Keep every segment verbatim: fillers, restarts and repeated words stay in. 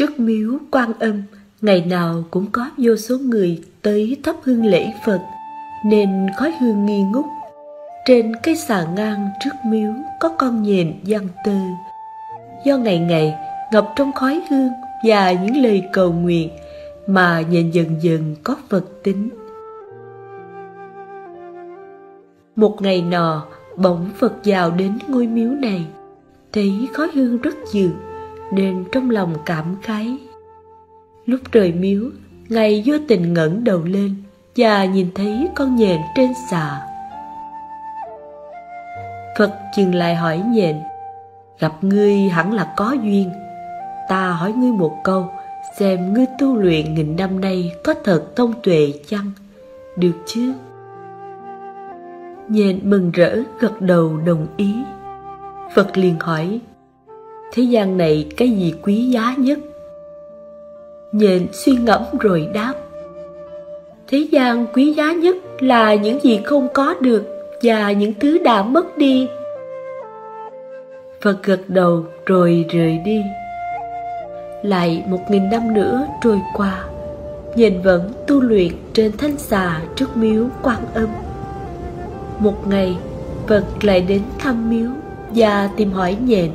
Trước miếu Quan Âm, ngày nào cũng có vô số người tới thắp hương lễ Phật, nên khói hương nghi ngút. Trên cây xà ngang trước miếu có con nhện giăng tơ. Do ngày ngày ngập trong khói hương và những lời cầu nguyện mà nhện dần dần có Phật tính. Một ngày nọ, bỗng Phật vào đến ngôi miếu này, thấy khói hương rất dịu nên trong lòng cảm khái. Lúc rời miếu, Ngài vô tình ngẩng đầu lên và nhìn thấy con nhện trên xà. Phật dừng lại hỏi nhện: "Gặp ngươi hẳn là có duyên. Ta hỏi ngươi một câu, xem ngươi tu luyện nghìn năm nay có thật thông tuệ chăng? Được chứ?" Nhện mừng rỡ gật đầu đồng ý. Phật liền hỏi: "Thế gian này cái gì quý giá nhất?" Nhện suy ngẫm rồi đáp: "Thế gian quý giá nhất là những gì không có được và những thứ đã mất đi." Phật gật đầu rồi rời đi. Lại một nghìn năm nữa trôi qua, nhện vẫn tu luyện trên thanh xà trước miếu Quan Âm. Một ngày, Phật lại đến thăm miếu và tìm hỏi nhện: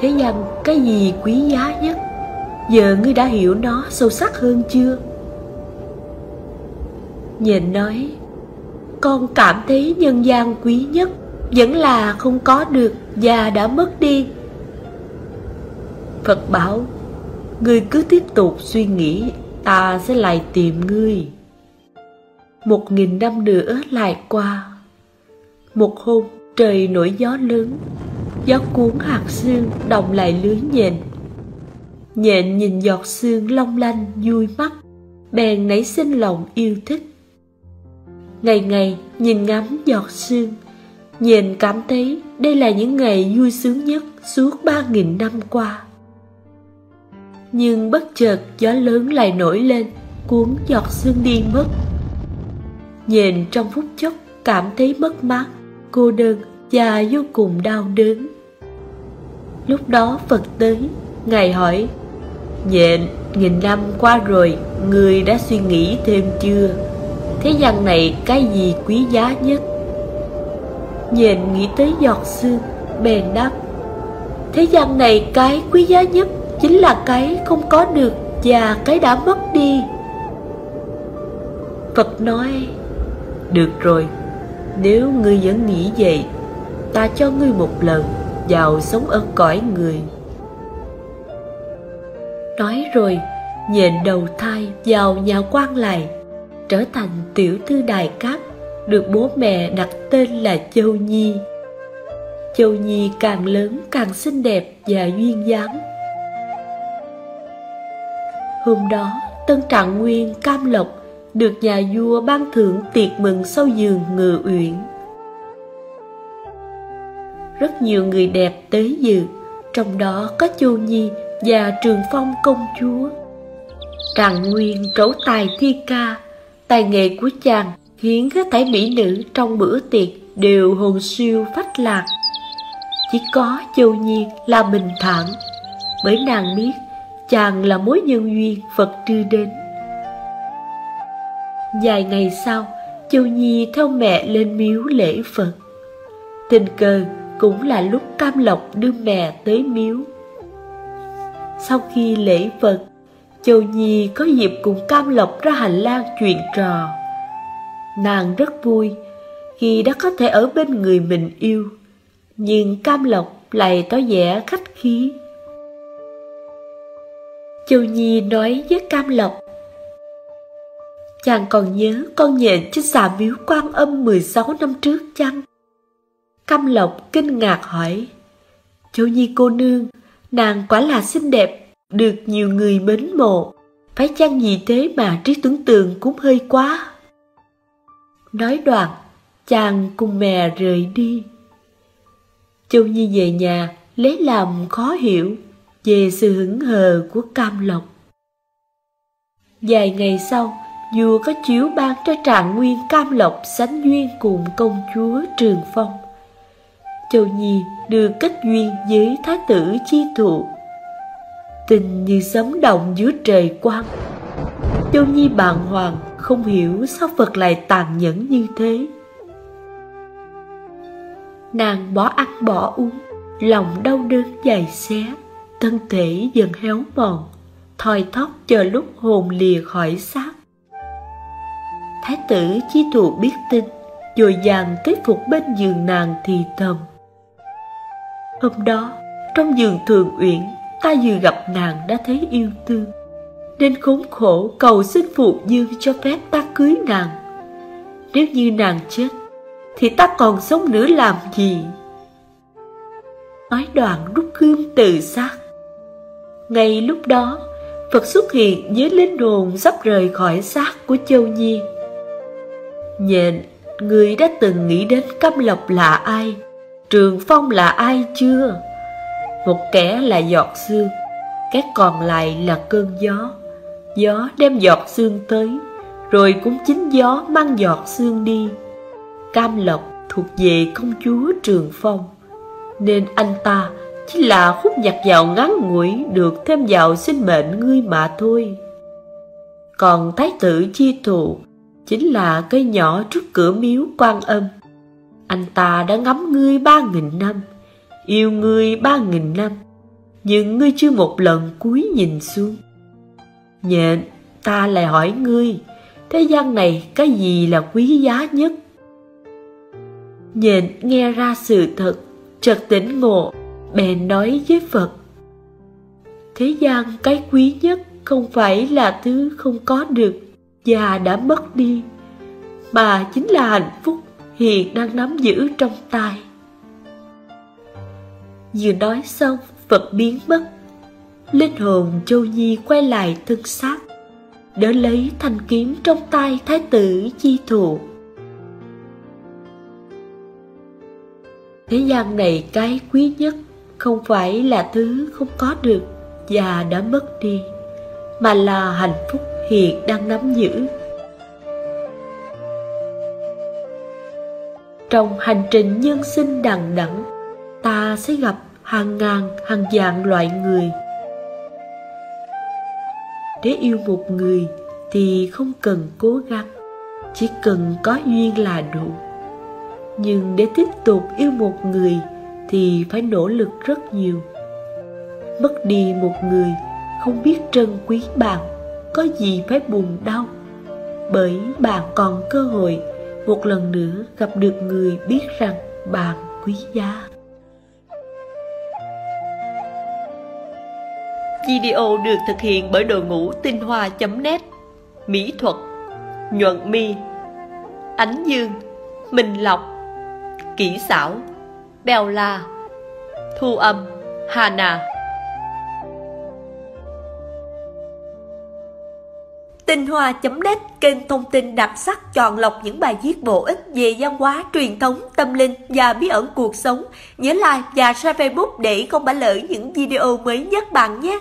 "Thế gian cái gì quý giá nhất? Giờ ngươi đã hiểu nó sâu sắc hơn chưa?" Nhện nói: "Con cảm thấy nhân gian quý nhất vẫn là không có được và đã mất đi." Phật bảo: "Ngươi cứ tiếp tục suy nghĩ, ta sẽ lại tìm ngươi." Một nghìn năm nữa lại qua. Một hôm trời nổi gió lớn, gió cuốn hạt sương đồng lại lưới nhện. Nhện nhìn giọt sương long lanh vui mắt, bèn nảy sinh lòng yêu thích. Ngày ngày nhìn ngắm giọt sương, nhện cảm thấy đây là những ngày vui sướng nhất suốt ba nghìn năm qua. Nhưng bất chợt gió lớn lại nổi lên, cuốn giọt sương đi mất. Nhện trong phút chốc cảm thấy mất mát, cô đơn và vô cùng đau đớn. Lúc đó Phật tới, Ngài hỏi: "Nhện, nghìn năm qua rồi, ngươi đã suy nghĩ thêm chưa? Thế gian này cái gì quý giá nhất?" Nhện nghĩ tới giọt sương, bèn đáp: "Thế gian này cái quý giá nhất chính là cái không có được và cái đã mất đi." Phật nói: "Được rồi, nếu ngươi vẫn nghĩ vậy, ta cho ngươi một lần vào sống ở cõi người." Nói rồi, nhện đầu thai vào nhà quan lại, trở thành tiểu thư Đài Cát, được bố mẹ đặt tên là Châu Nhi. Châu Nhi càng lớn càng xinh đẹp và duyên dáng. Hôm đó, Tân Trạng Nguyên Cam Lộc được nhà vua ban thưởng tiệc mừng sau giường Ngự Uyển. Rất nhiều người đẹp tới dự, trong đó có Châu Nhi và Trường Phong công chúa. Trạng Nguyên trổ tài thi ca, tài nghệ của chàng khiến các thảy mỹ nữ trong bữa tiệc đều hồn siêu phách lạc. Chỉ có Châu Nhi là bình thản, bởi nàng biết chàng là mối nhân duyên Phật đưa đến. Vài ngày sau, Châu Nhi theo mẹ lên miếu lễ Phật. Tình cờ cũng là lúc Cam Lộc đưa mẹ tới miếu. Sau khi lễ Phật, Châu Nhi có dịp cùng Cam Lộc ra hành lang chuyện trò. Nàng rất vui khi đã có thể ở bên người mình yêu, nhưng Cam Lộc lại tỏ vẻ khách khí. Châu Nhi nói với Cam Lộc: "Chàng còn nhớ con nhện trên xà miếu Quan Âm mười sáu năm trước chăng?" Cam Lộc kinh ngạc hỏi: "Châu Nhi cô nương, nàng quả là xinh đẹp, được nhiều người mến mộ. Phải chăng vì thế mà trí tưởng tượng cũng hơi quá?" Nói đoạn, chàng cùng mẹ rời đi. Châu Nhi về nhà lấy làm khó hiểu về sự hững hờ của Cam Lộc. Vài ngày sau, vua có chiếu ban cho Trạng Nguyên Cam Lộc sánh duyên cùng công chúa Trường Phong. Châu Nhi được kết duyên với Thái tử Chi Thụ. tình như sấm động giữa trời quang. Châu Nhi bàng hoàng, không hiểu sao Phật lại tàn nhẫn như thế. Nàng bỏ ăn bỏ uống, lòng đau đớn dày xé, thân thể dần héo mòn, thoi thóp chờ lúc hồn lìa khỏi xác. Thái tử Chi Thụ biết tin, vội vàng tới phục bên giường nàng thì thầm: Hôm đó, trong giường Thường Uyển, ta vừa gặp nàng đã thấy yêu thương, nên khốn khổ cầu xin phụ vương cho phép ta cưới nàng. Nếu như nàng chết, thì ta còn sống nữa làm gì? Nói đoạn rút gươm tự sát. Ngay lúc đó, Phật xuất hiện với linh hồn sắp rời khỏi xác của Châu Nhi. Nhện, ngươi đã từng nghĩ đến Cam Lộc là ai, Trường Phong là ai chưa? Một kẻ là giọt sương, cái còn lại là cơn gió. Gió đem giọt sương tới, rồi cũng chính gió mang giọt sương đi. Cam Lộc thuộc về công chúa Trường Phong, nên anh ta chỉ là khúc nhạc dạo ngắn ngủi được thêm vào sinh mệnh ngươi mà thôi. Còn Thái tử Chi Thụ chính là cây nhỏ trước cửa miếu Quan Âm. Anh ta đã ngắm ngươi ba nghìn năm, yêu ngươi ba nghìn năm, nhưng ngươi chưa một lần cúi nhìn xuống. Nhện, ta lại hỏi ngươi, thế gian này cái gì là quý giá nhất? Nhện nghe ra sự thật, chợt tỉnh ngộ, bèn nói với Phật: Thế gian cái quý nhất không phải là thứ không có được và đã mất đi, mà chính là hạnh phúc hiện đang nắm giữ trong tay. Vừa nói xong, Phật biến mất. Linh hồn Châu Nhi quay lại thân xác, đỡ lấy thanh kiếm trong tay Thái tử Chi Thụ. Thế gian này cái quý nhất không phải là thứ không có được và đã mất đi, mà là hạnh phúc hiện đang nắm giữ. Trong hành trình nhân sinh đằng đẵng, ta sẽ gặp hàng ngàn hàng vạn loại người. Để yêu một người thì không cần cố gắng, chỉ cần có duyên là đủ. Nhưng để tiếp tục yêu một người thì phải nỗ lực rất nhiều. Mất đi một người không biết trân quý bạn, có gì phải buồn đau, bởi bạn còn cơ hội một lần nữa gặp được người biết rằng bạn quý giá. Video được thực hiện bởi đội ngũ tinh hoa chấm net. Mỹ thuật: Nhuận Mi, Ánh Dương, Minh Lộc, Kỹ xảo: Bèo La, thu âm: Hà Nà. Tinh Hoa chấm net, kênh thông tin đặc sắc chọn lọc những bài viết bổ ích về văn hóa, truyền thống, tâm linh và bí ẩn cuộc sống. Nhớ like và share Facebook để không bỏ lỡ những video mới nhất bạn nhé!